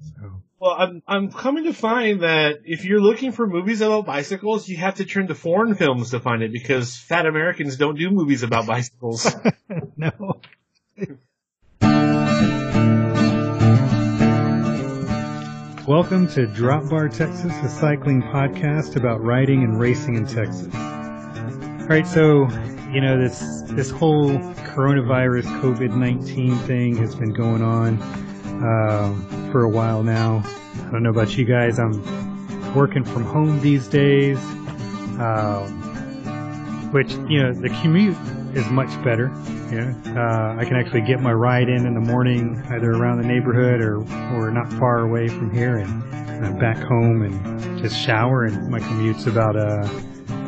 So. Well, I'm coming to find that if you're looking for movies about bicycles, you have to turn to foreign films to find it because fat Americans don't do movies about bicycles. No. Welcome to Drop Bar, Texas, a cycling podcast about riding and racing in Texas. All right, so you know this whole coronavirus COVID-19 thing has been going on for a while now. I don't know about you guys. I'm working from home these days, which, you know, the commute is much better. You know, I can actually get my ride in the morning, either around the neighborhood or not far away from here, and I'm back home and just shower, and my commute's about a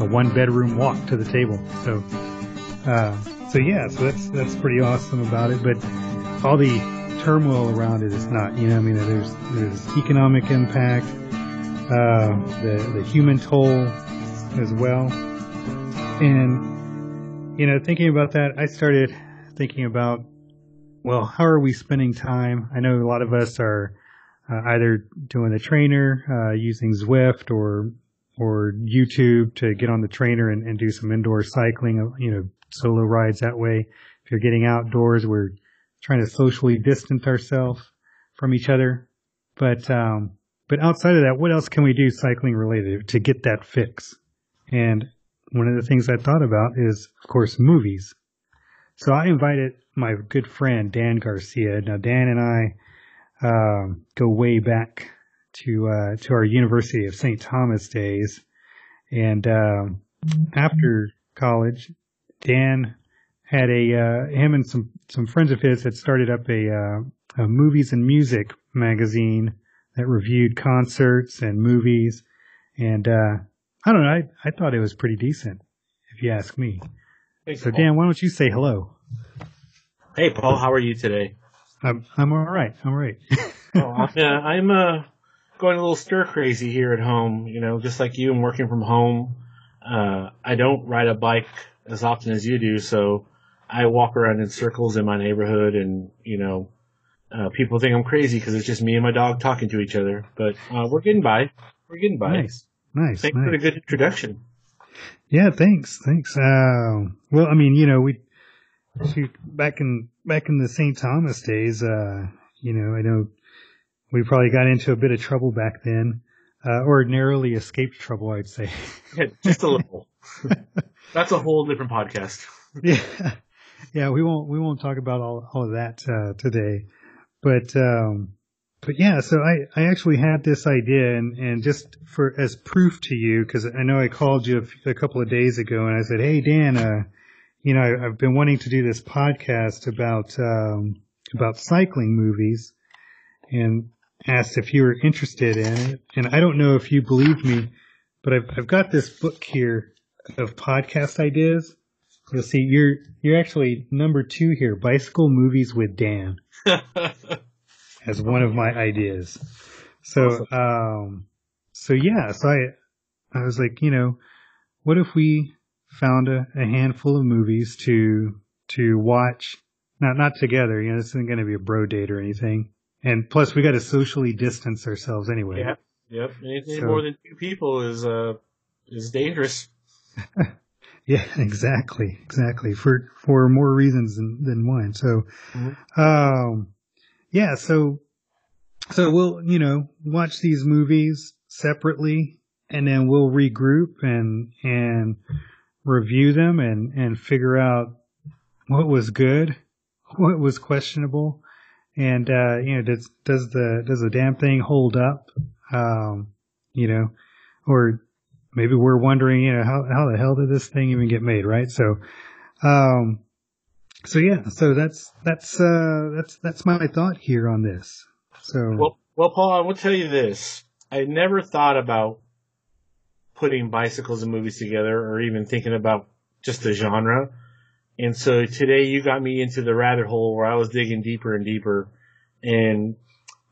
one-bedroom walk to the table. So, so that's pretty awesome about it. But all the turmoil around it is not, you know, I mean, there's economic impact, the human toll as well. And, you know, thinking about that, I started thinking about, well, how are we spending time? I know a lot of us are either doing the trainer, using Zwift or YouTube to get on the trainer and do some indoor cycling, you know, solo rides that way. If you're getting outdoors, we're trying to socially distance ourselves from each other. But outside of that, what else can we do cycling related to get that fix? And one of the things I thought about is, of course, movies. So I invited my good friend, Dan Garcia. Now, Dan and I, go way back to our University of St. Thomas days. And, after college, Dan had him and some friends of his had started up a movies and music magazine that reviewed concerts and movies. And, I don't know. I thought it was pretty decent, if you ask me. Thanks, so Paul. Dan, why don't you say hello? Hey, Paul, how are you today? I'm all right. I'm all right. I'm going a little stir crazy here at home, you know, just like you and working from home. I don't ride a bike as often as you do. So, I walk around in circles in my neighborhood, and, you know, people think I'm crazy because it's just me and my dog talking to each other. But we're getting by. We're getting by. Nice. Thanks for the good introduction. Yeah, thanks. Well, I mean, you know, back in the St. Thomas days, you know, I know we probably got into a bit of trouble back then, or narrowly escaped trouble, I'd say. Yeah, just a little. That's a whole different podcast. Yeah. Yeah, we won't talk about all of that today, but yeah. So I actually had this idea, and just for as proof to you, because I know I called you a couple of days ago, and I said, hey Dan, you know, I've been wanting to do this podcast about cycling movies, and asked if you were interested in it. And I don't know if you believe me, but I've got this book here of podcast ideas. You'll see, you're actually number 2 here, Bicycle Movies with Dan, as one of my ideas. So, so yeah, so I was like, you know, what if we found a handful of movies to watch, not together, you know, this isn't going to be a bro date or anything. And plus we got to socially distance ourselves anyway. Yeah. Yep. Anything more than 2 people is dangerous. Yeah, exactly. For more reasons than one. So, yeah. So we'll, you know, watch these movies separately, and then we'll regroup and review them and figure out what was good, what was questionable, and you know, does the damn thing hold up? You know, or maybe we're wondering, you know, how the hell did this thing even get made, right? So, so yeah, so that's my thought here on this. So, well, Paul, I will tell you this: I never thought about putting bicycles and movies together, or even thinking about just the genre. And so today, you got me into the rabbit hole where I was digging deeper and deeper. And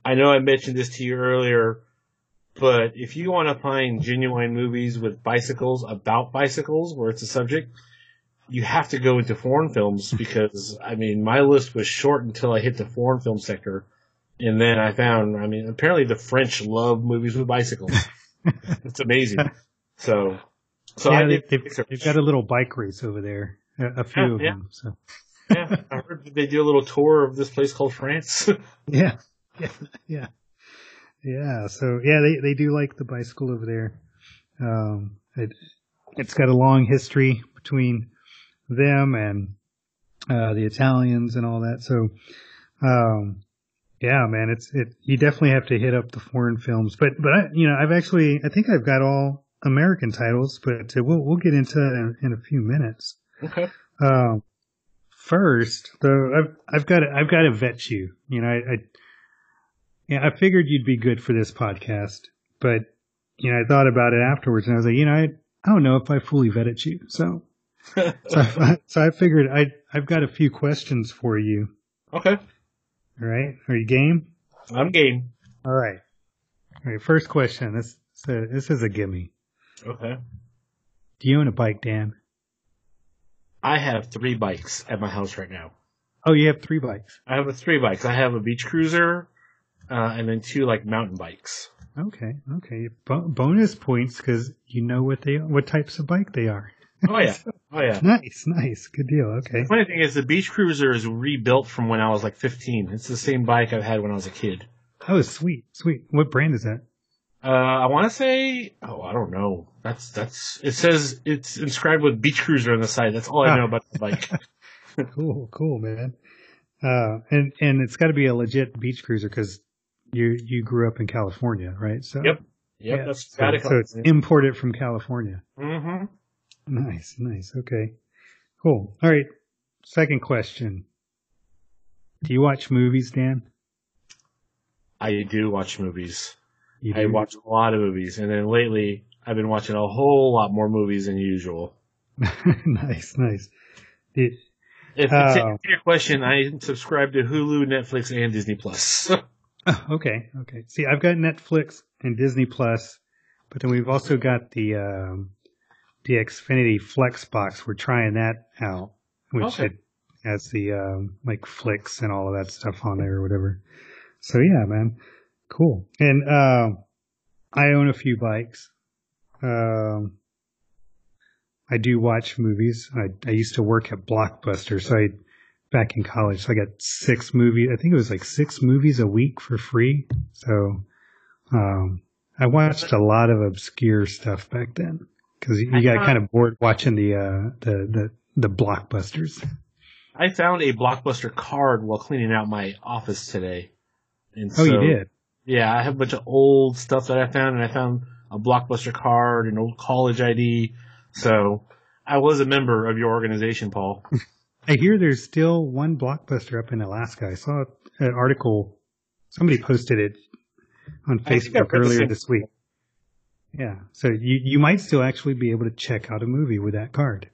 I know I mentioned this to you earlier, but if you want to find genuine movies with bicycles, about bicycles, where it's a subject, you have to go into foreign films because, I mean, my list was short until I hit the foreign film sector. And then I found, I mean, apparently the French love movies with bicycles. It's amazing. So yeah, they've got a little bike race over there. A few of them. So. Yeah, I heard that they do a little tour of this place called France. Yeah. So yeah, they do like the bicycle over there. It's got a long history between them and the Italians and all that. So yeah, man, it's you definitely have to hit up the foreign films. But I think I've got all American titles, but we'll get into it in a few minutes. Okay. First, though, I've got to vet you. You know, I figured you'd be good for this podcast, but you know, I thought about it afterwards, and I was like, you know, I don't know if I fully vetted you, so I figured I've got a few questions for you. Okay. All right. Are you game? I'm game. All right. First question. This is a gimme. Okay. Do you own a bike, Dan? I have 3 bikes at my house right now. Oh, you have 3 bikes? I have 3 bikes. I have a beach cruiser, and then 2 like mountain bikes. Okay. Bonus points because you know what types of bike they are. Oh yeah. Nice. Good deal. Okay. The funny thing is, the beach cruiser is rebuilt from when I was like 15. It's the same bike I had when I was a kid. Oh, sweet. What brand is that? I want to say, I don't know. That's. It says it's inscribed with Beach Cruiser on the side. That's all I know about the bike. Cool, man. And it's got to be a legit Beach Cruiser because you grew up in California, right? So yep. Yeah. That's so it's imported from California. Mm-hmm. Nice. Okay, cool. All right. Second question: do you watch movies, Dan? I do watch movies. I watch a lot of movies, and then lately I've been watching a whole lot more movies than usual. Nice. If it's your question, I subscribe to Hulu, Netflix, and Disney Plus. Okay. See, I've got Netflix and Disney Plus, but then we've also got the Xfinity Flex box. We're trying that out, which has the like flicks and all of that stuff on there or whatever. So yeah, man. Cool. And I own a few bikes. I do watch movies. I used to work at Blockbuster, back in college. So I got 6 movies. I think it was like 6 movies a week for free. So I watched a lot of obscure stuff back then because you got kind of bored watching the Blockbusters. I found a Blockbuster card while cleaning out my office today. You did? Yeah, I have a bunch of old stuff that I found, and I found a Blockbuster card, an old college ID. So I was a member of your organization, Paul. I hear there's still one Blockbuster up in Alaska. I saw an article. Somebody posted it on Facebook earlier this week. Yeah, so you might still actually be able to check out a movie with that card.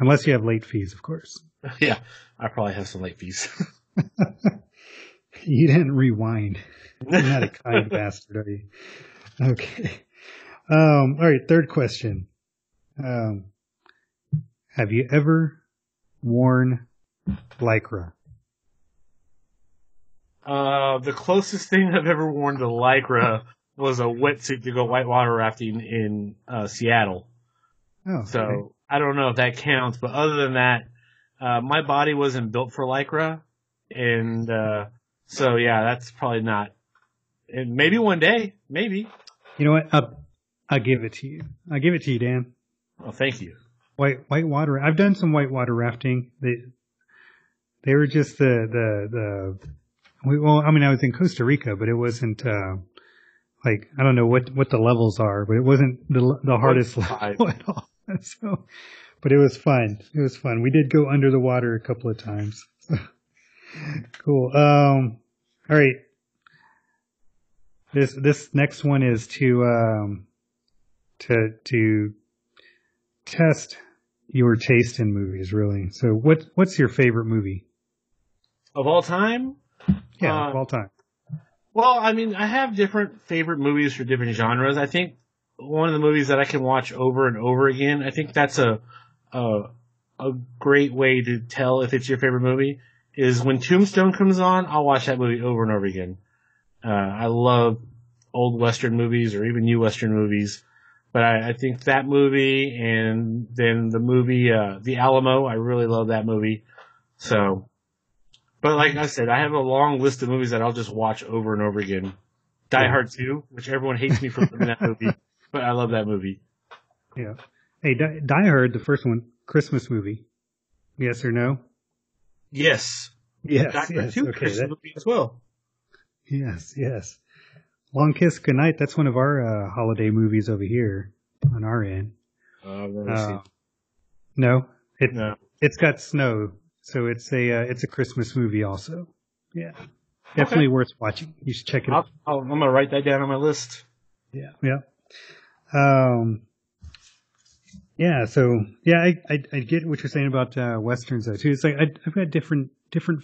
Unless you have late fees, of course. Yeah, I probably have some late fees. You didn't rewind. You're not a kind bastard, are you? Okay. All right. Third question. Have you ever worn Lycra? The closest thing I've ever worn to Lycra was a wetsuit to go whitewater rafting in Seattle. Oh, so okay. I don't know if that counts, but other than that, my body wasn't built for Lycra, and so yeah, that's probably not. And maybe one day, maybe. You know what? I'll give it to you. I'll give it to you, Dan. Oh, thank you. Whitewater. I've done some whitewater rafting. They were just the. Well, I mean, I was in Costa Rica, but it wasn't like I don't know what the levels are, but it wasn't the hardest level at all. So, but it was fun. It was fun. We did go under the water a couple of times. Cool. All right. This next one is to test your taste in movies, really. So what's your favorite movie of all time? Yeah, of all time. Well, I mean, I have different favorite movies for different genres. I think one of the movies that I can watch over and over again, I think that's a great way to tell if it's your favorite movie, is when Tombstone comes on, I'll watch that movie over and over again. I love old Western movies or even new Western movies. But I think that movie and then the movie, The Alamo, I really love that movie. So, but like I said, I have a long list of movies that I'll just watch over and over again. Die Hard 2, which everyone hates me for that movie, but I love that movie. Yeah. Hey, Die Hard, the first one, Christmas movie. Yes or no? Yes. Yes. Die Hard 2, okay, Christmas movie as well. Yes, yes. Long Kiss Goodnight, that's one of our holiday movies over here on our end. No. It's got snow, so it's a Christmas movie also. Yeah. Definitely worth watching. You should check it out. I'm going to write that down on my list. Yeah. Yeah. I get what you're saying about Westerns, though, too. It's like I've got different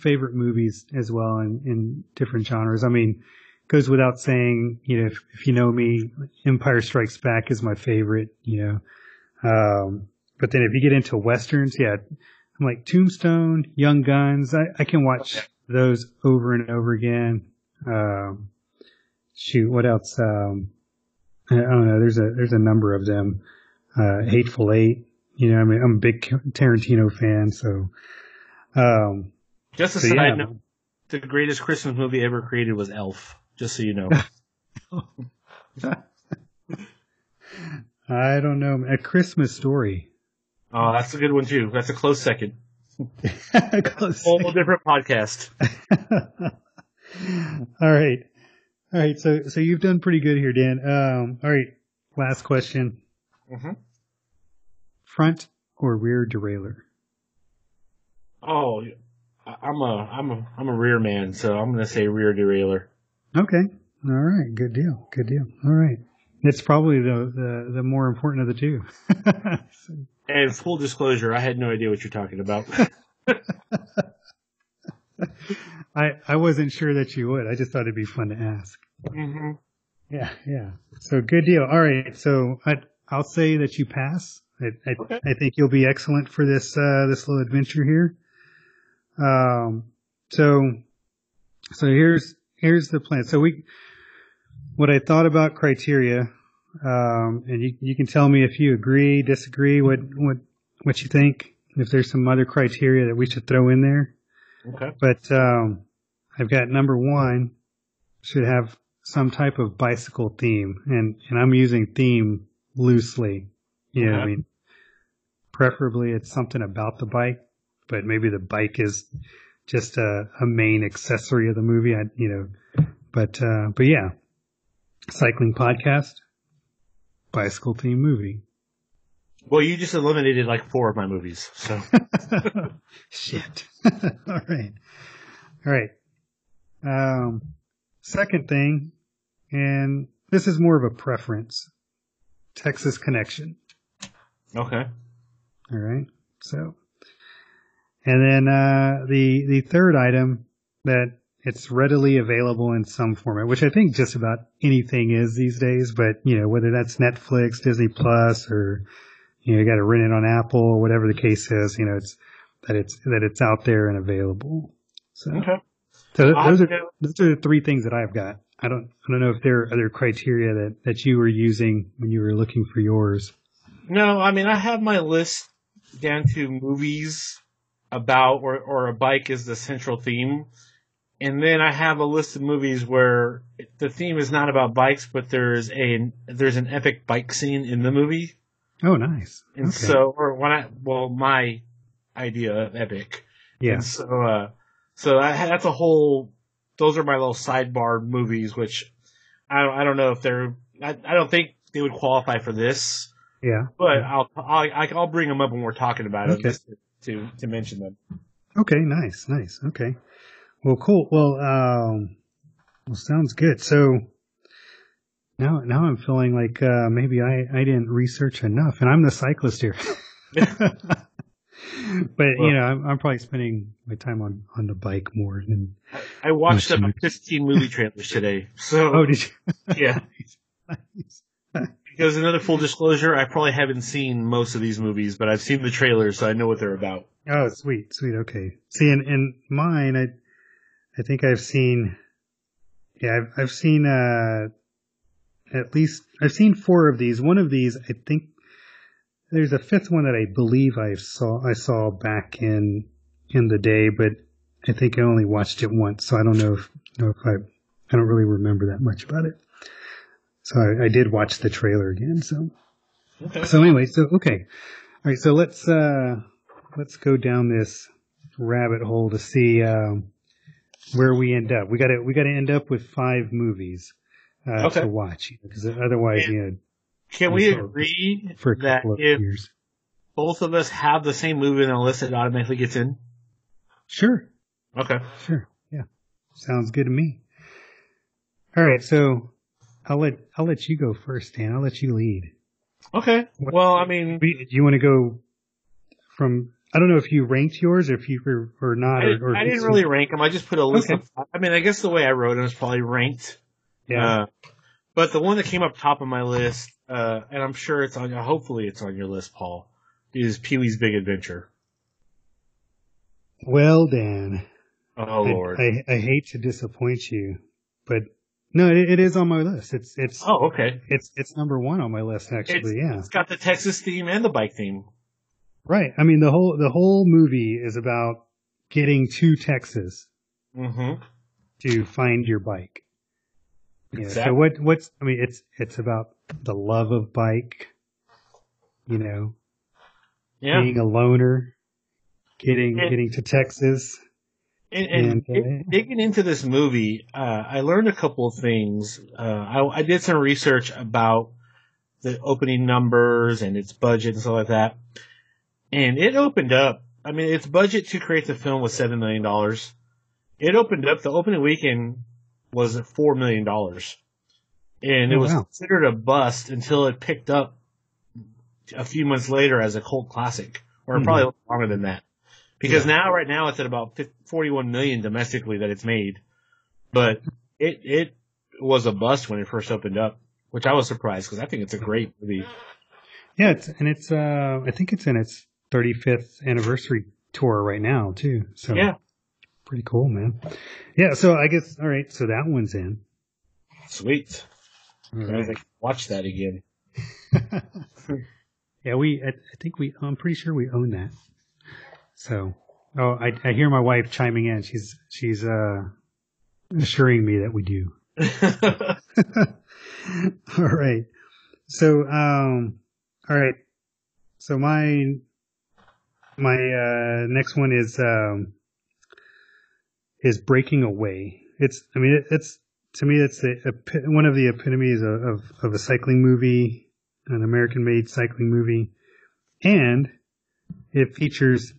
favorite movies as well in different genres. I mean, goes without saying, you know, if you know me, Empire Strikes Back is my favorite, you know. But then if you get into Westerns, yeah, I'm like Tombstone, Young Guns. I can watch those over and over again. What else? I don't know. There's a number of them. Hateful Eight. You know, I mean, I'm a big Tarantino fan, so. Just a side note, the greatest Christmas movie ever created was Elf. Just so you know. I don't know. A Christmas Story. Oh, that's a good one, too. That's a close second. Whole different podcast. All right. So you've done pretty good here, Dan. All right. Last question. Mm-hmm. Front or rear derailleur? Oh, I'm a rear man, so I'm going to say rear derailleur. Okay. All right. Good deal. All right. It's probably the more important of the two. And full disclosure, I had no idea what you're talking about. I wasn't sure that you would. I just thought it'd be fun to ask. Mm-hmm. Yeah. So good deal. All right. So I'll say that you pass. I think you'll be excellent for this little adventure here. So here's the plan. So what I thought about criteria, and you can tell me if you agree, disagree, what you think, if there's some other criteria that we should throw in there. Okay. But, I've got number one should have some type of bicycle theme, and I'm using theme loosely. You know what I mean? Preferably it's something about the bike, but maybe the bike is just a main accessory of the movie. But yeah, cycling podcast, bicycle themed movie. Well, you just eliminated like four of my movies, so. Shit. All right. Second thing, and this is more of a preference, Texas Connection. Okay. All right. So, and then the third item that it's readily available in some format, which I think just about anything is these days. But, you know, whether that's Netflix, Disney Plus, or, you know, you got to rent it on Apple or whatever the case is, you know, it's out there and available. So, okay. So those are the three things that I've got. I don't know if there are other criteria that you were using when you were looking for yours. No, I mean, I have my list down to movies about or a bike is the central theme. And then I have a list of movies where the theme is not about bikes, but there's an epic bike scene in the movie. Oh, nice. And okay. So, my idea of epic. Yeah. And that's a whole. Those are my little sidebar movies, which I don't know if they're. I don't think they would qualify for this. Yeah. But I'll bring them up when we're talking about it just to mention them. Okay. Nice. Okay. Well, cool. Well, sounds good. So now I'm feeling like maybe I didn't research enough, and I'm the cyclist here. But, well, you know, I'm probably spending my time on the bike more than I watched up 15 movie trailers today. So, oh, did you? Yeah. Nice. Because another full disclosure, I probably haven't seen most of these movies, but I've seen the trailers, so I know what they're about. Oh, sweet, sweet, okay. See, in mine, I think I've seen, yeah, I've seen at least, I've seen four of these. One of these, I think, there's a fifth one that I believe I saw back in the day, but I think I only watched it once, so I don't know if I don't really remember that much about it. So I did watch the trailer again. So, okay. So anyway, so okay, all right. So let's go down this rabbit hole to see where we end up. We got to end up with 5 movies to watch, because otherwise, and, can we agree for that if years. Both of us have the same movie on the list, it automatically gets in? Sure. Okay. Sure. Yeah. Sounds good to me. All right. So. I'll let you go first, Dan. I'll let you lead. Okay. Well, I mean, do you want to go from? I don't know if you ranked yours or if you were or not. I didn't really rank them. I just put a list. Okay. I mean, I guess the way I wrote them is probably ranked. Yeah. But the one that came up top of my list, and I'm sure it's on. Hopefully, it's on your list, Paul. Is Pee Wee's Big Adventure? Well, Dan. Oh Lord. I hate to disappoint you, but. No, it is on my list. It's oh okay. It's number 1 on my list actually. Yeah, it's got the Texas theme and the bike theme. Right. I mean the whole movie is about getting to Texas to find your bike. Yeah. Exactly. So what's I mean it's about the love of bike. You know, being a loner, getting to Texas. And digging into this movie, I learned a couple of things. I did some research about the opening numbers and its budget and stuff like that. And it opened up. I mean, its budget to create the film was $7 million. It opened up. The opening weekend was $4 million. And it was considered a bust until it picked up a few months later as a cult classic, or probably longer than that. Because right now it's at about 41 million domestically that it's made, but it was a bust when it first opened up, which I was surprised because I think it's a great movie. Yeah, it's I think it's in its 35th anniversary tour right now too. So yeah, pretty cool, man. Yeah, so I guess all right, so that one's in. Sweet. Right. I was like, watch that again. Yeah, I'm pretty sure we own that. So, I hear my wife chiming in. She's assuring me that we do. All right. So, all right. So my next one is Breaking Away. One of the epitomes of a cycling movie, an American-made cycling movie, and it features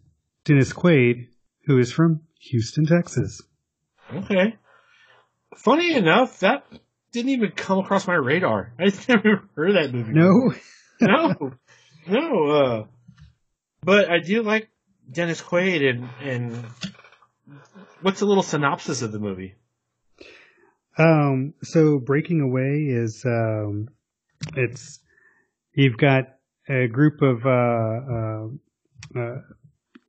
Dennis Quaid, who is from Houston, Texas. Okay. Funny enough, that didn't even come across my radar. I never heard that movie. No? No. But I do like Dennis Quaid, and what's a little synopsis of the movie? So Breaking Away is, you've got a group of,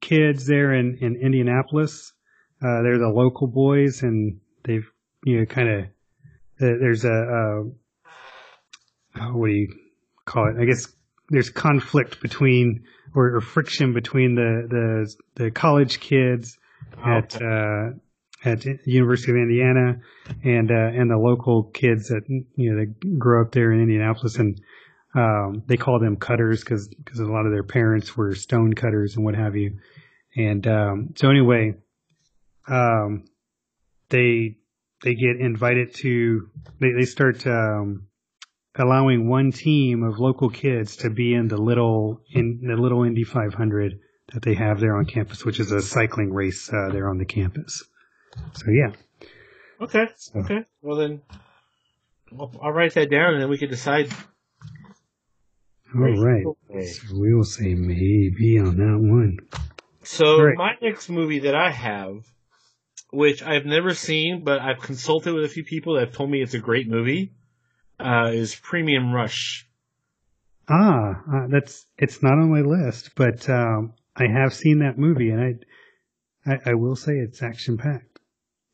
kids there in Indianapolis. They're the local boys, and they've there's a what do you call it? I guess there's conflict between or friction between the college kids at University of Indiana and the local kids that that grew up there in Indianapolis, and they call them cutters because a lot of their parents were stone cutters and what have you. And, so anyway, they get invited to, they start, allowing one team of local kids to be in the little Indy 500 that they have there on campus, which is a cycling race, there on the campus. So yeah. Okay. So. Okay. Well then I'll write that down and then we can decide. All right. So we will say maybe on that one. So my next movie that I have, which I've never seen, but I've consulted with a few people that have told me it's a great movie, is Premium Rush. It's not on my list, but I have seen that movie, and I will say it's action packed.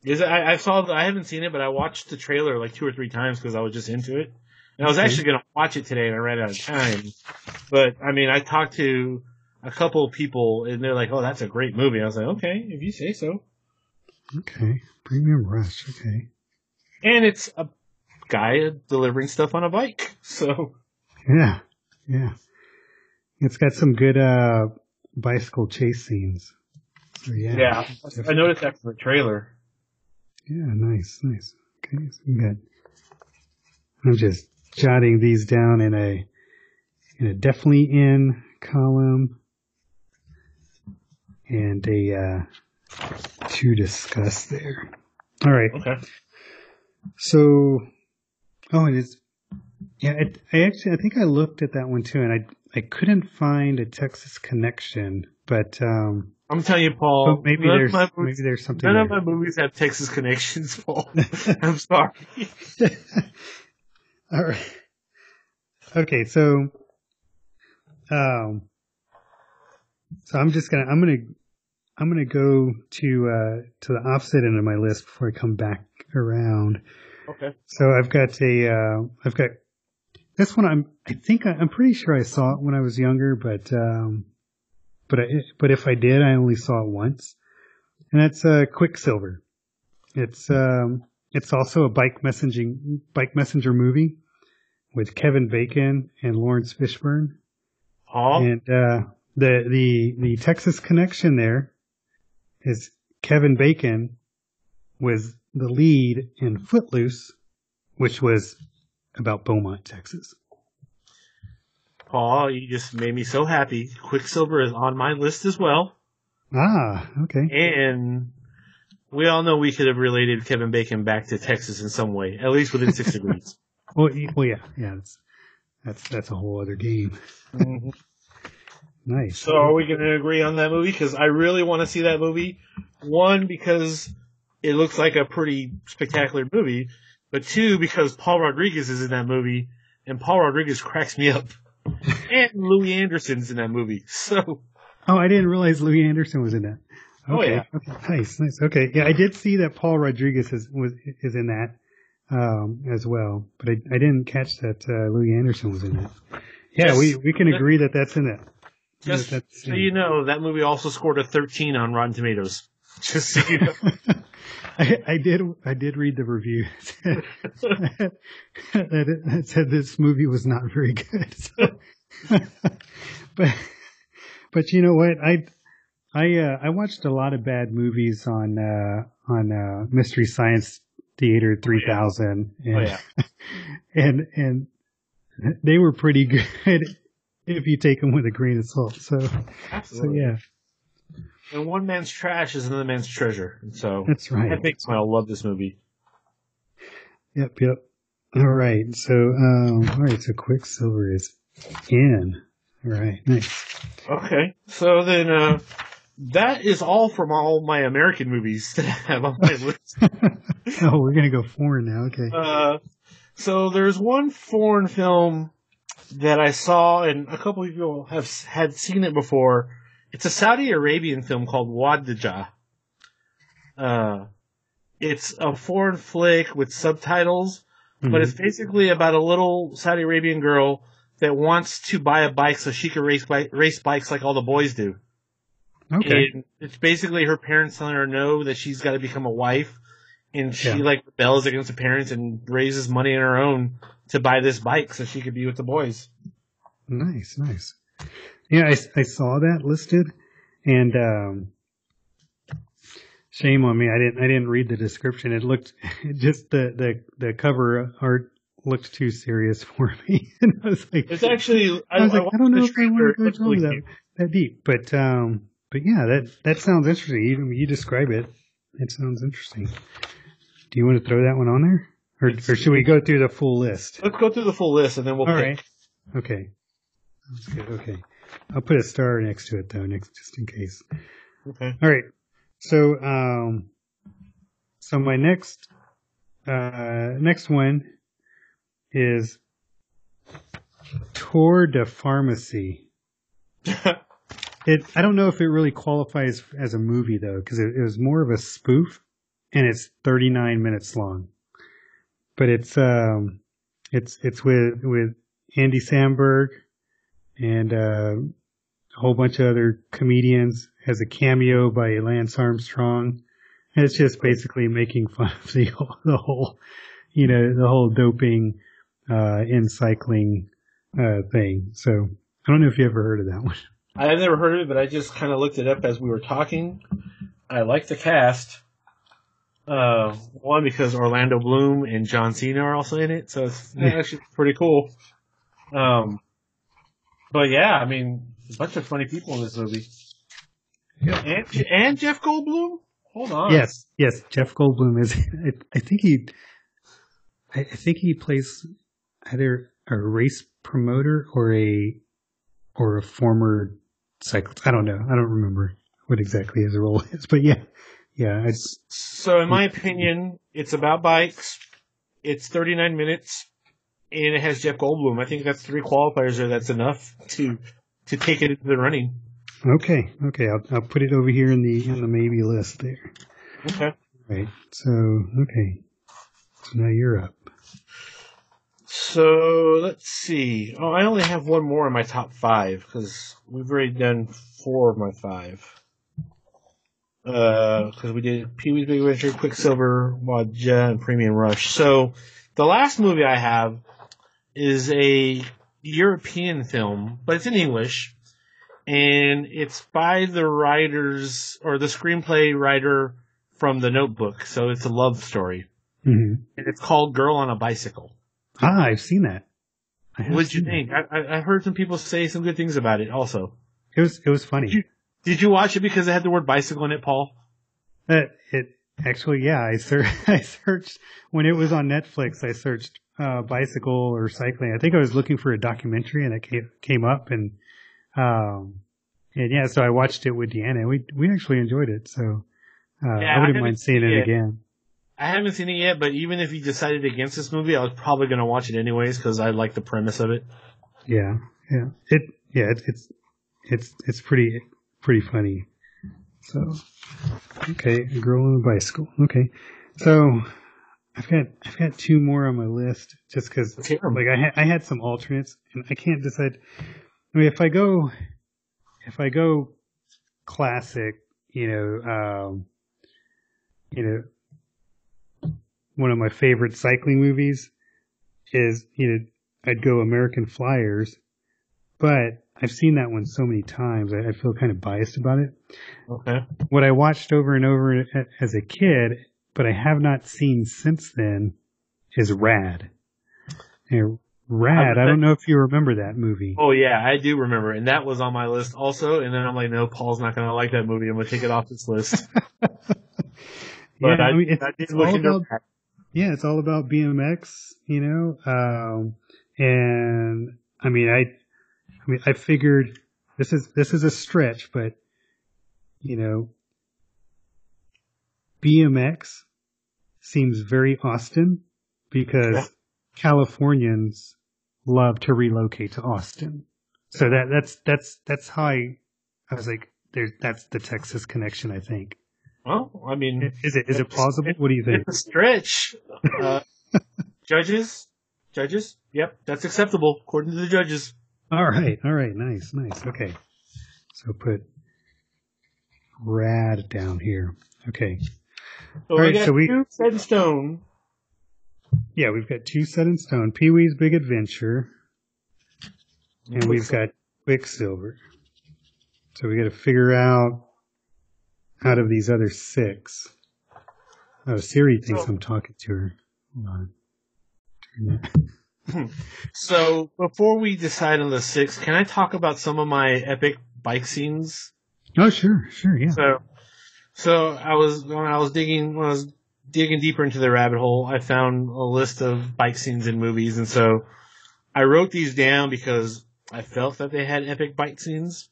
Is it? I haven't seen it, but I watched the trailer like 2 or 3 times because I was just into it, and I was actually going to watch it today, and I ran out of time. But I mean, I talked to a couple of people, and they're like, "Oh, that's a great movie." I was like, "Okay, if you say so." Okay, Premium Rush. Okay, and it's a guy delivering stuff on a bike. So yeah, it's got some good bicycle chase scenes. So, yeah, I noticed that from the trailer. Yeah, nice. Okay, so good. I'm just jotting these down in a definitely in column and a to discuss there. All right. Okay. So, I think I looked at that one too, and I couldn't find a Texas connection, but. I'm telling you, Paul. Maybe there's something. None of my movies have Texas connections, Paul. I'm sorry. All right. Okay, so, I'm gonna go to the opposite end of my list before I come back around. Okay. So I've got this one. I'm pretty sure I saw it when I was younger, but if I did, I only saw it once, and that's Quicksilver. It's also a bike messenger movie with Kevin Bacon and Lawrence Fishburne. Oh. And the Texas connection there is Kevin Bacon was the lead in Footloose, which was about Beaumont, Texas. Paul, you just made me so happy. Quicksilver is on my list as well. Ah, okay. And we all know we could have related Kevin Bacon back to Texas in some way, at least within 6 degrees. Well, yeah. That's a whole other game. Mm-hmm. Nice. So are we going to agree on that movie? Because I really want to see that movie. One, because it looks like a pretty spectacular movie. But two, because Paul Rodriguez is in that movie, and Paul Rodriguez cracks me up. And Louis Anderson's in that movie. So, oh, I didn't realize Louis Anderson was in that. Okay. Oh yeah, okay, nice. Okay, yeah, I did see that Paul Rodriguez is in that as well, but I didn't catch that Louis Anderson was in that. Yeah, yes. we can agree that that's in it. Just so you know, that movie also scored a 13 on Rotten Tomatoes. Just so you know. I did read the review that said this movie was not very good. So. but you know what? I watched a lot of bad movies on Mystery Science Theater 3000, and they were pretty good if you take them with a grain of salt. So, absolutely. So yeah. And one man's trash is another man's treasure. And so that's right. That makes me love this movie. Yep. All right. So, so Quicksilver is in. All right. Nice. Okay. So then, that is all from all my American movies that I have on my list. Oh, we're going to go foreign now. Okay. So there's one foreign film that I saw, and a couple of people had seen it before. It's a Saudi Arabian film called Wadjda. It's a foreign flick with subtitles, but it's basically about a little Saudi Arabian girl that wants to buy a bike so she can race bikes like all the boys do. Okay. And it's basically her parents telling her no, that she's got to become a wife, and she rebels against the parents and raises money on her own to buy this bike so she could be with the boys. Nice. Yeah, I saw that listed, and shame on me, I didn't read the description. It looked just the cover art looked too serious for me, and I was like, it's actually I don't know if I want to go that deep, but yeah, that sounds interesting. Even when you describe it, it sounds interesting. Do you want to throw that one on there, or should we go through the full list? Let's go through the full list, and then we'll. All right. Okay. That's good. Okay. I'll put a star next to it, though, just in case. Okay. All right. So, so my next one is Tour de Pharmacy. I don't know if it really qualifies as a movie, though, because it was more of a spoof, and it's 39 minutes long. But it's with Andy Samberg and a whole bunch of other comedians. It has a cameo by Lance Armstrong. And it's just basically making fun of the whole doping and cycling thing. So I don't know if you ever heard of that one. I've never heard of it, but I just kind of looked it up as we were talking. I like the cast. One, because Orlando Bloom and John Cena are also in it, so it's actually pretty cool. But yeah, I mean, a bunch of funny people in this movie. Yep. And Jeff Goldblum? Hold on. Yes, Jeff Goldblum is. I think he plays either a race promoter or a former cyclist. I don't know. I don't remember what exactly his role is, but yeah. Yeah. So in my opinion, it's about bikes. It's 39 minutes, and it has Jeff Goldblum. I think that's three qualifiers there. That's enough to take it into the running. Okay. I'll put it over here in the maybe list there. Okay. Right. So okay. So now you're up. So let's see. Oh, I only have one more in my top five because we've already done four of my five. Because we did Pee Wee's Big Adventure, Quicksilver, Wadjda, and Premium Rush. So the last movie I have is a European film, but it's in English, and it's by the screenplay writer from The Notebook. So it's a love story, and it's called Girl on a Bicycle. Ah, I've seen that. What'd you think? I heard some people say some good things about it. Also, it was funny. Did you watch it because it had the word bicycle in it, Paul? I searched when it was on Netflix. I searched bicycle or cycling. I think I was looking for a documentary, and it came up, and yeah, so I watched it with Deanna, and we actually enjoyed it. So I wouldn't mind seeing it again. I haven't seen it yet, but even if you decided against this movie, I was probably going to watch it anyways because I like the premise of it. Yeah, it's pretty funny. So, okay, a girl on a bicycle. Okay, so I've got two more on my list just because I had some alternates and I can't decide. I mean, if I go classic, one of my favorite cycling movies is, I'd go American Flyers, but I've seen that one so many times, I feel kind of biased about it. Okay. What I watched over and over as a kid, but I have not seen since then, is Rad. And Rad, I don't know if you remember that movie. Oh, yeah, I do remember. And that was on my list also. And then I'm like, no, Paul's not going to like that movie. I'm going to take it off this list. But yeah, I mean, it's all about BMX, and I mean, I figured this is a stretch, but BMX seems very Austin because Californians love to relocate to Austin. So that's how I was like, that's the Texas connection, I think. Well, I mean, is it plausible? What do you think? It's a stretch. Judges. Yep, that's acceptable according to the judges. All right. Nice. Okay, so put Rad down here. Okay. So all right. We got two set in stone. Yeah, we've got two set in stone. Pee Wee's Big Adventure, and we've got Quicksilver. So we got to figure out. Out of these other six. Oh, Siri thinks I'm talking to her. Hold on. So, before we decide on the six, can I talk about some of my epic bike scenes? Oh, sure, yeah. So when I was digging deeper into the rabbit hole, I found a list of bike scenes in movies, and so I wrote these down because I felt that they had epic bike scenes,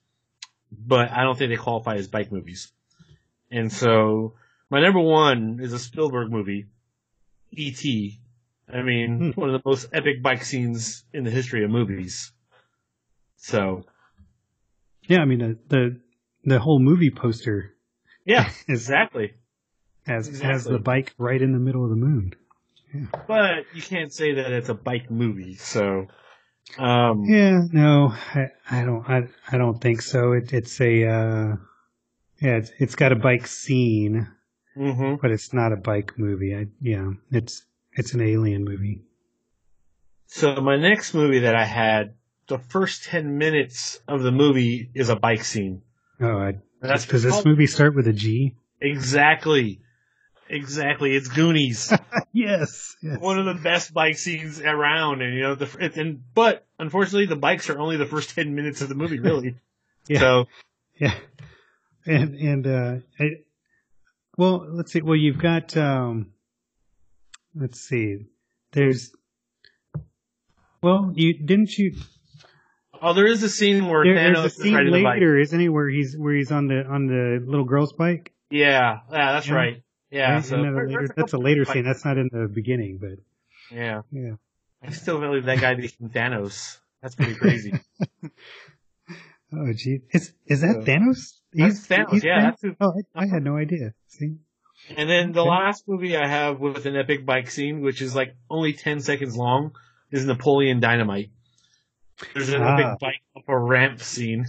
but I don't think they qualify as bike movies. And so my number one is a Spielberg movie, E.T. I mean, one of the most epic bike scenes in the history of movies. So, yeah, I mean, the whole movie poster. Yeah, has the bike right in the middle of the moon. Yeah. But you can't say that it's a bike movie, so. I don't think so. It's got a bike scene, mm-hmm. but it's not a bike movie. It's an alien movie. So my next movie that I had, the first 10 minutes of the movie is a bike scene. Does this movie start with a G? Exactly. It's Goonies. yes. One of the best bike scenes around, and but unfortunately, the bikes are only the first 10 minutes of the movie, really. Yeah. So, yeah, and let's see. Well, you've got let's see. There is a scene where Thanos is riding the bike. Later, isn't it? Where he's on the little girl's bike. Yeah, that's right. Yeah, so that's a later scene. That's not in the beginning, but yeah. I still believe that guy became Thanos. That's pretty crazy. Oh, geez, is that Thanos? That's Thanos. That's Thanos? I had no idea. See. And then the last movie I have with an epic bike scene, which is like only 10 seconds long, is Napoleon Dynamite. There's an epic bike up a ramp scene.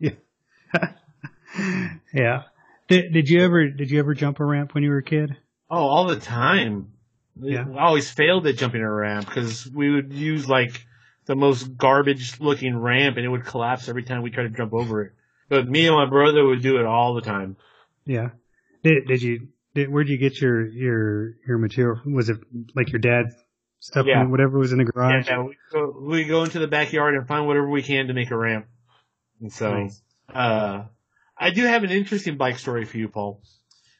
Yeah. Yeah. Did you ever jump a ramp when you were a kid? Oh, all the time. Yeah. I always failed at jumping a ramp because we would use like the most garbage looking ramp and it would collapse every time we tried to jump over it. But me and my brother would do it all the time. Yeah. Where'd you get your material? Was it like your dad's stuff? Yeah. Whatever was in the garage? Yeah. We go into the backyard and find whatever we can to make a ramp. And so, nice. I do have an interesting bike story for you, Paul.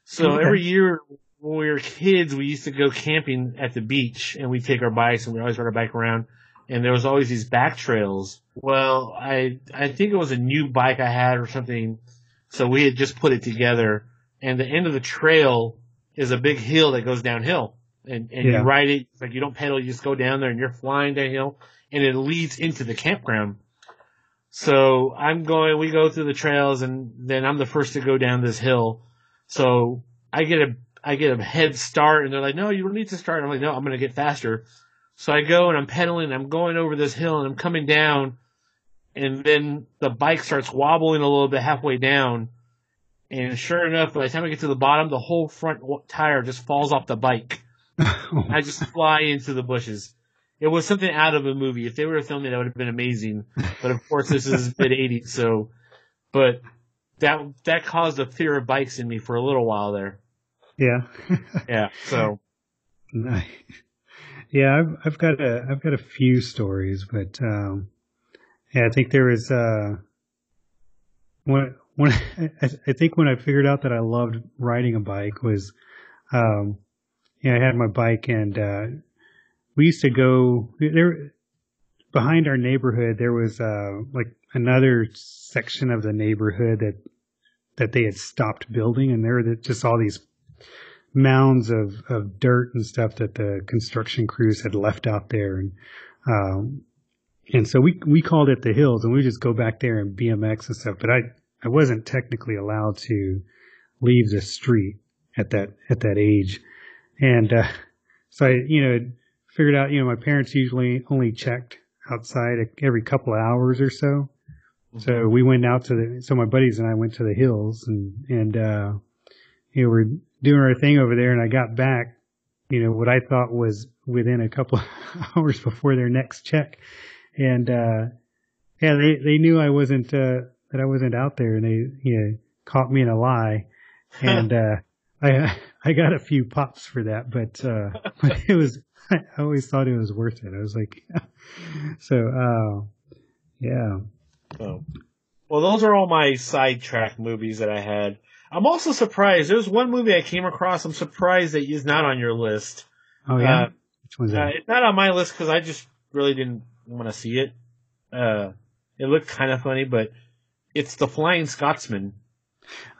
So every year when we were kids, we used to go camping at the beach, and we'd take our bikes, and we'd always ride our bike around, and there was always these back trails. Well, I think it was a new bike I had or something, so we had just put it together, and the end of the trail is a big hill that goes downhill, and you ride it. It's like you don't pedal, you just go down there, and you're flying downhill, and it leads into the campground. So we go through the trails, and then I'm the first to go down this hill. So I get a head start, and they're like, no, you don't need to start. And I'm like, no, I'm going to get faster. So I go, and I'm pedaling, and I'm going over this hill, and I'm coming down, and then the bike starts wobbling a little bit halfway down. And sure enough, by the time I get to the bottom, the whole front tire just falls off the bike. I just fly into the bushes. It was something out of a movie. If they were filming, that would have been amazing. But of course, this is mid-80s, so. But that caused a fear of bikes in me for a little while there. Yeah. Yeah. So. Nice. Yeah, I've got a few stories, but I think there was when I think when I figured out that I loved riding a bike was, I had my bike and. We used to go there behind our neighborhood. There was like another section of the neighborhood that they had stopped building, and there were just all these mounds of dirt and stuff that the construction crews had left out there, and so we called it the hills, and we just go back there and BMX and stuff. But I wasn't technically allowed to leave the street at that age, and so I figured out, my parents usually only checked outside every couple of hours or so. So we went out so my buddies and I went to the hills and we're doing our thing over there. And I got back, what I thought was within a couple of hours before their next check. And, they knew I wasn't out there, and they, caught me in a lie. And, I got a few pops for that, but it was, I always thought it was worth it. I was like, yeah. Oh. Well, those are all my sidetrack movies that I had. I'm also surprised. There's one movie I came across. I'm surprised that it's not on your list. Oh, yeah? Which one's that? It's not on my list because I just really didn't want to see it. It looked kind of funny, but it's The Flying Scotsman.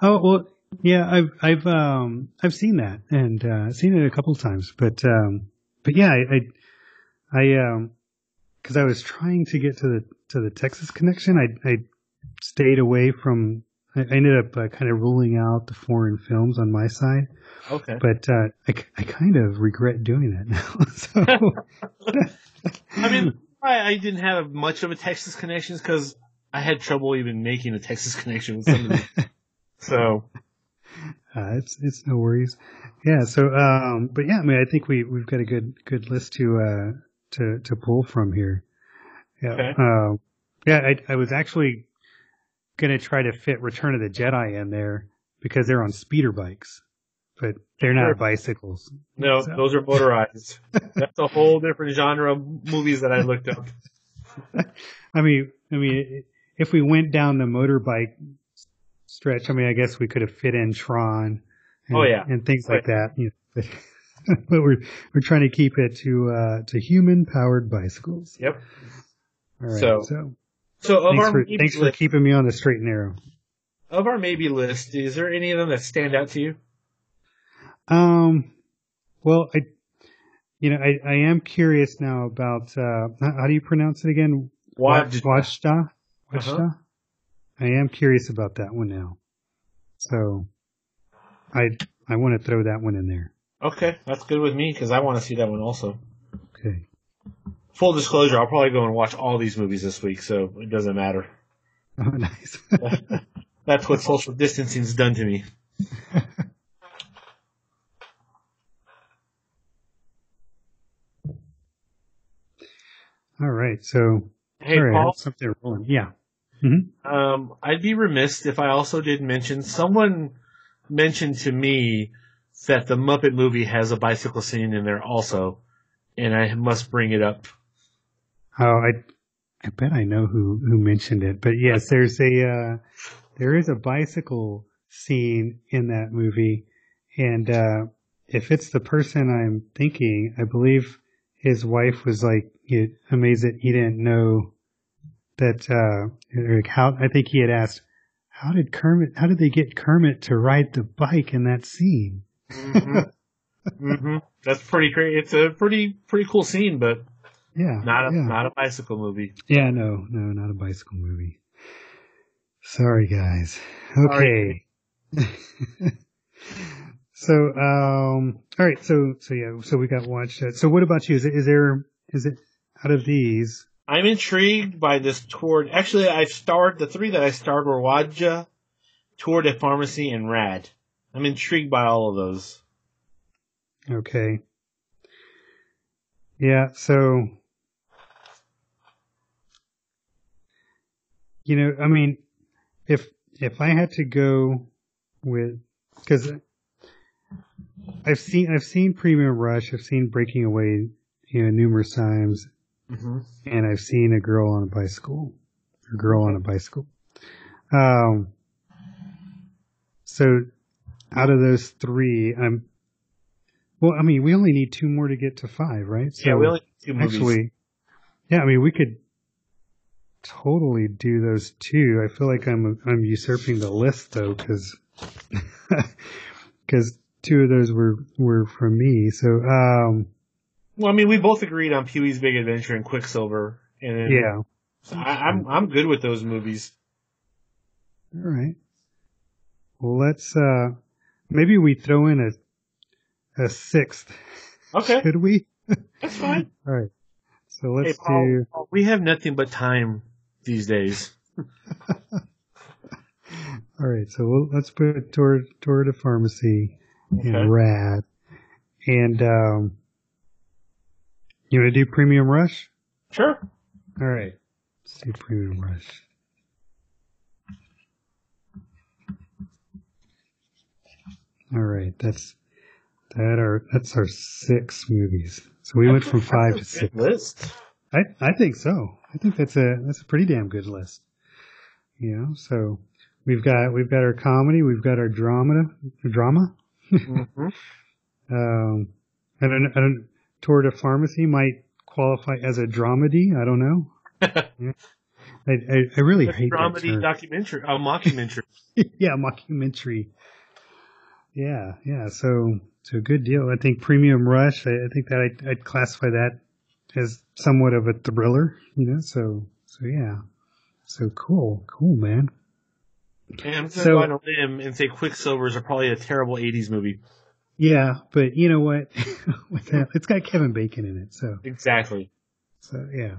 Oh, well, yeah, I've seen that, and seen it a couple times, but yeah, I because I was trying to get to the Texas connection. I stayed away from. I ended up kind of ruling out the foreign films on my side. Okay. But I kind of regret doing that now. So. I mean, I didn't have much of a Texas connection because I had trouble even making a Texas connection with somebody. So it's no worries. Yeah. So, but yeah, I mean, I think we've got a good list to pull from here. Yeah. Okay. Yeah. I was actually going to try to fit Return of the Jedi in there because they're on speeder bikes, but they're not bicycles. No, so. Those are motorized. That's a whole different genre of movies that I looked up. I mean, if we went down the motorbike stretch, I mean, I guess we could have fit in Tron and things like that. You know, but we're trying to keep it to human powered bicycles. Yep. All right. So thanks for keeping me on the straight and narrow. Of our maybe list, is there any of them that stand out to you? Well, I am curious now about how do you pronounce it again? Wadjda. Wadjda. I am curious about that one now. So I want to throw that one in there. Okay, that's good with me because I want to see that one also. Okay. Full disclosure, I'll probably go and watch all these movies this week, so it doesn't matter. Oh, nice. That's what social distancing's done to me. All right, so... Hey, Paul. Something rolling. Yeah. Mm-hmm. I'd be remiss if I also did mention... Someone mentioned to me that the Muppet movie has a bicycle scene in there also, and I must bring it up. Oh, I bet I know who mentioned it, but yes, there is a bicycle scene in that movie, and if it's the person I'm thinking, I believe his wife was like amazed that he didn't know that. I think he had asked, how did they get Kermit to ride the bike in that scene? Mm-hmm. Mm-hmm. That's pretty great. It's a pretty cool scene, but not a bicycle movie. Yeah, no, not a bicycle movie. Sorry, guys. Okay. Sorry. So, all right. So we got watched. So, what about you? Is it out of these? I'm intrigued by this tour. Actually, the three that I starred were Wadjda, Tour de Pharmacy, and Rad. I'm intrigued by all of those. Okay. Yeah, so, you know, I mean, if I had to go with, because I've seen Premium Rush, I've seen Breaking Away, you know, numerous times, mm-hmm. and I've seen A Girl on a Bicycle. So out of those three, well, I mean, we only need two more to get to five, right? So yeah, we only need two movies. Actually, yeah, I mean, we could totally do those two. I feel like I'm usurping the list, though, because two of those were from me. So, well, I mean, we both agreed on Pee Wee's Big Adventure and Quicksilver, and yeah, so I'm good with those movies. All right. Well, let's maybe we throw in a sixth. Okay. Should we? That's fine. All right. So let's do... Paul, we have nothing but time these days. All right. So let's put Tour de Pharmacy and Rad. And you want to do Premium Rush? Sure. All right. Let's do Premium Rush. All right. That's our six movies. So we went from five to six. List. I think so. I think that's a pretty damn good list. You know, so we've got our comedy, we've got our drama. Mm-hmm. I don't. Tour de Pharmacy might qualify as a dramedy. I don't know. Yeah. I really hate dramedy, that term. Documentary, mockumentary. Yeah, mockumentary. Yeah. So, good deal. I think Premium Rush, I think that I'd classify that as somewhat of a thriller, you know. So yeah, so cool, man. And I'm going to go on a limb and say Quicksilvers are probably a terrible 80s movie. Yeah, but you know what? It's got Kevin Bacon in it, so. Exactly. So, yeah.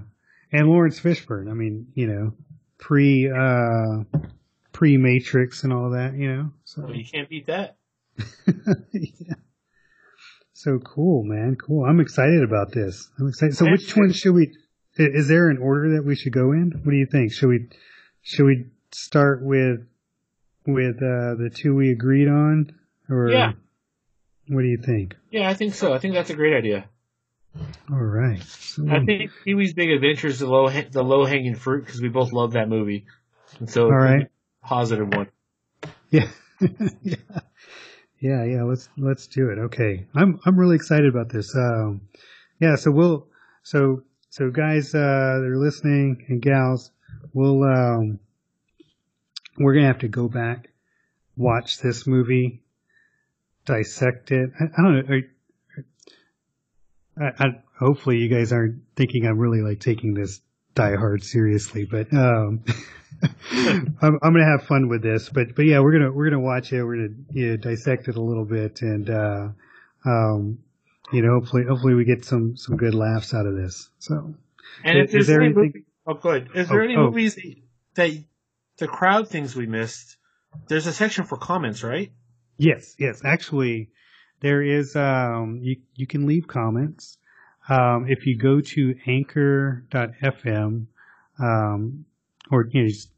And Lawrence Fishburne, I mean, you know, pre-Matrix and all that, you know. So. Well, you can't beat that. Yeah. So cool, man. Cool. I'm excited about this. I'm excited. So which one should we, is there an order that we should go in? What do you think? Should we start with the two we agreed on, or yeah. What do you think? Yeah, I think so. I think that's a great idea. All right. So, I think Pee Wee's Big Adventure is the low hanging fruit because we both love that movie. And so, all right, a positive one. Yeah. yeah. Let's do it. Okay. I'm really excited about this. Yeah. So so guys, they're listening, and gals, we're going to have to go back, watch this movie, dissect it. I don't know. Hopefully you guys aren't thinking I'm really like taking this Die Hard seriously, but I'm going to have fun with this. But yeah, we're going to watch it. We're going to dissect it a little bit, and you know, hopefully we get some good laughs out of this. So, and if is there any anything? Oh, good. Is there any movies that the crowd thinks we missed? There's a section for comments, right? Yes. Actually, there is. You can leave comments if you go to anchor.fm, or you know, just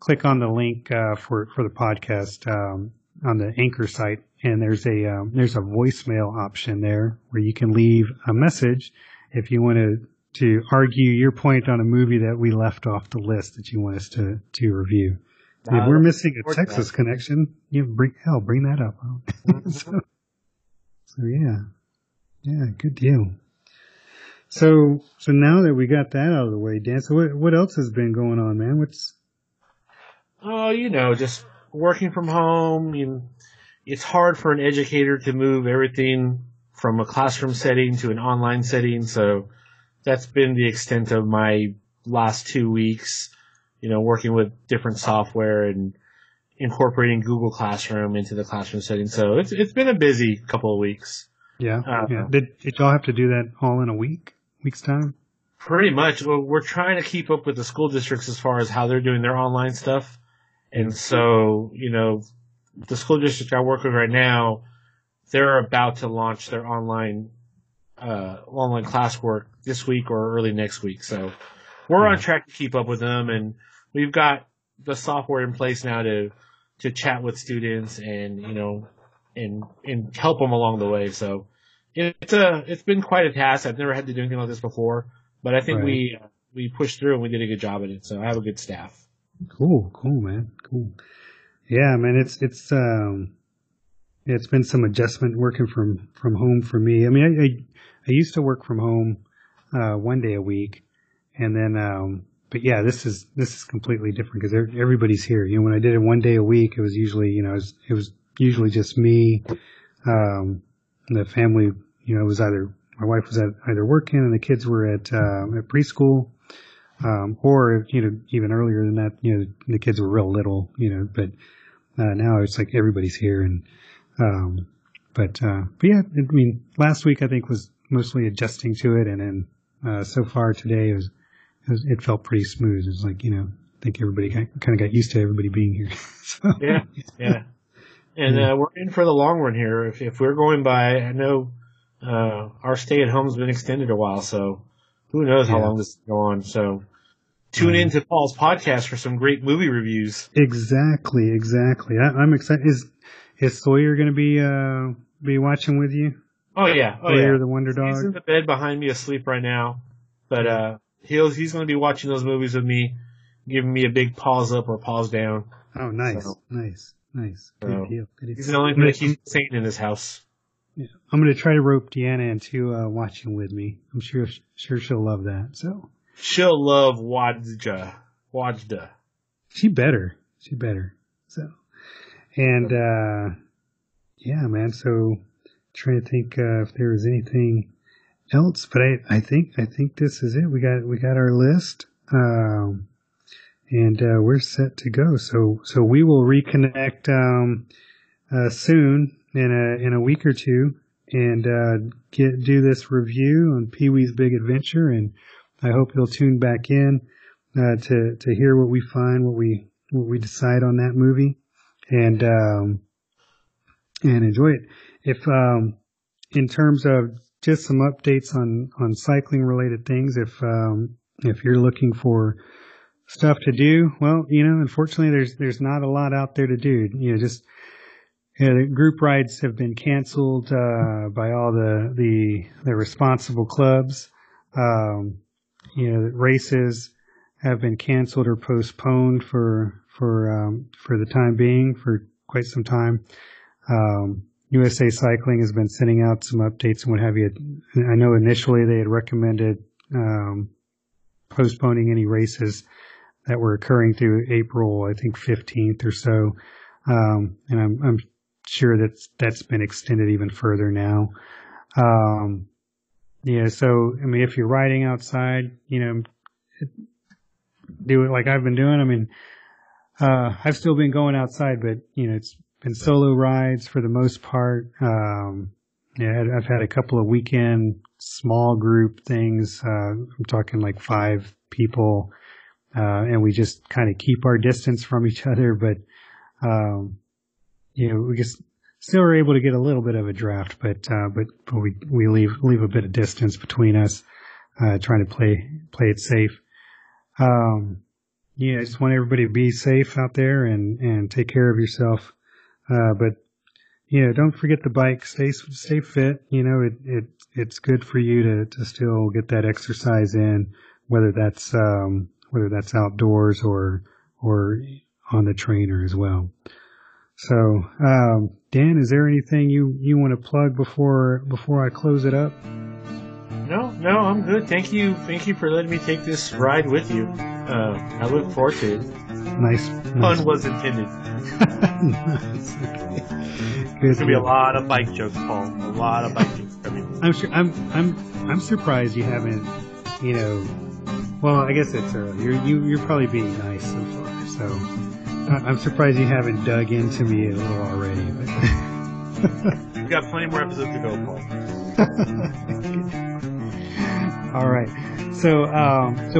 click on the link for the podcast on the Anchor site, and there's a voicemail option there where you can leave a message if you want to argue your point on a movie that we left off the list that you want us to review. If we're missing a Texas connection, you bring that up. so yeah, good deal. So now that we got that out of the way, Dan, so what else has been going on, man? Just working from home. It's hard for an educator to move everything from a classroom setting to an online setting, so. That's been the extent of my last 2 weeks, you know, working with different software and incorporating Google Classroom into the classroom setting. So it's been a busy couple of weeks. Yeah. Yeah. Did y'all have to do that all in a week's time? Pretty much. Well, we're trying to keep up with the school districts as far as how they're doing their online stuff. And so, you know, the school district I work with right now, they're about to launch their online classwork this week or early next week. So we're on track to keep up with them, and we've got the software in place now to chat with students and, you know, and help them along the way. So it's been quite a task. I've never had to do anything like this before, but I think we pushed through and we did a good job at it. So I have a good staff. Cool, man. Cool. Yeah, man, it's been some adjustment working from home for me. I mean, I used to work from home 1 day a week, and then but yeah, this is completely different because everybody's here. You know, when I did it 1 day a week, it was usually, you know, it was usually just me. The family, you know, was either my wife was at either working and the kids were at preschool, or, you know, even earlier than that, you know, the kids were real little, you know. But now it's like everybody's here, and but yeah, I mean, last week I think was mostly adjusting to it, and then so far today it felt pretty smooth. It's like, you know, I think everybody got used to everybody being here. So, yeah. And we're in for the long run here. If we're going by, I know our stay at home's been extended a while, so who knows how long this will go on. So tune in to Paul's podcast for some great movie reviews. Exactly. I'm excited. Is Sawyer going to be watching with you? Oh yeah. Sawyer the Wonder Dog. He's in the bed behind me asleep right now, but he's going to be watching those movies with me, giving me a big pause up or pause down. Oh, nice, so, nice. Good deal. He's the only one that keeps sane in his house. Yeah. I'm going to try to rope Deanna into watching with me. I'm sure she'll love that. So she'll love Wadjda. She better. So. And, yeah, man, so trying to think if there was anything else, but I think this is it. We got our list, and we're set to go. So we will reconnect soon in a week or two and do this review on Pee Wee's Big Adventure, and I hope you'll tune back in to hear what we find, what we decide on that movie, and enjoy it. If in terms of just some updates on cycling related things, if you're looking for stuff to do, well, unfortunately there's not a lot out there to do. The group rides have been canceled by all the responsible clubs. Races have been canceled or postponed for the time being, for quite some time. USA Cycling has been sending out some updates and what have you. I know initially they had recommended postponing any races that were occurring through April, I think 15th or so. And I'm sure that's been extended even further now. So, I mean, if you're riding outside, do it like I've been doing. I mean, I've still been going outside, but, it's been solo rides for the most part. I've had a couple of weekend small group things. I'm talking like 5 people, and we just kind of keep our distance from each other, but, we just still are able to get a little bit of a draft, but we leave a bit of distance between us, trying to play it safe. I just want everybody to be safe out there and take care of yourself. But don't forget the bike. Stay fit. It's good for you to still get that exercise in, whether that's outdoors or on the trainer as well. So, Dan, is there anything you want to plug before I close it up? No, I'm good. Thank you for letting me take this ride with you. I look forward to it. Nice. Fun was intended. Nice. Okay. There's gonna be a lot of bike jokes, Paul. A lot of bike jokes coming. I'm sure. I'm surprised you haven't. Well, I guess it's early. You're probably being nice so far. So I'm surprised you haven't dug into me a little already. But we've got plenty more episodes to go, Paul. All right. So,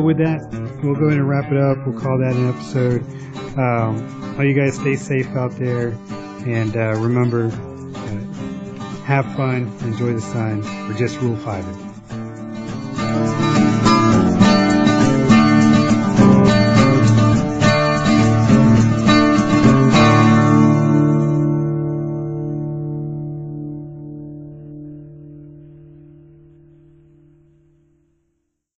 with that, we'll go ahead and wrap it up. We'll call that an episode. All you guys stay safe out there. And remember, have fun, enjoy the sun, or just rule 5 it.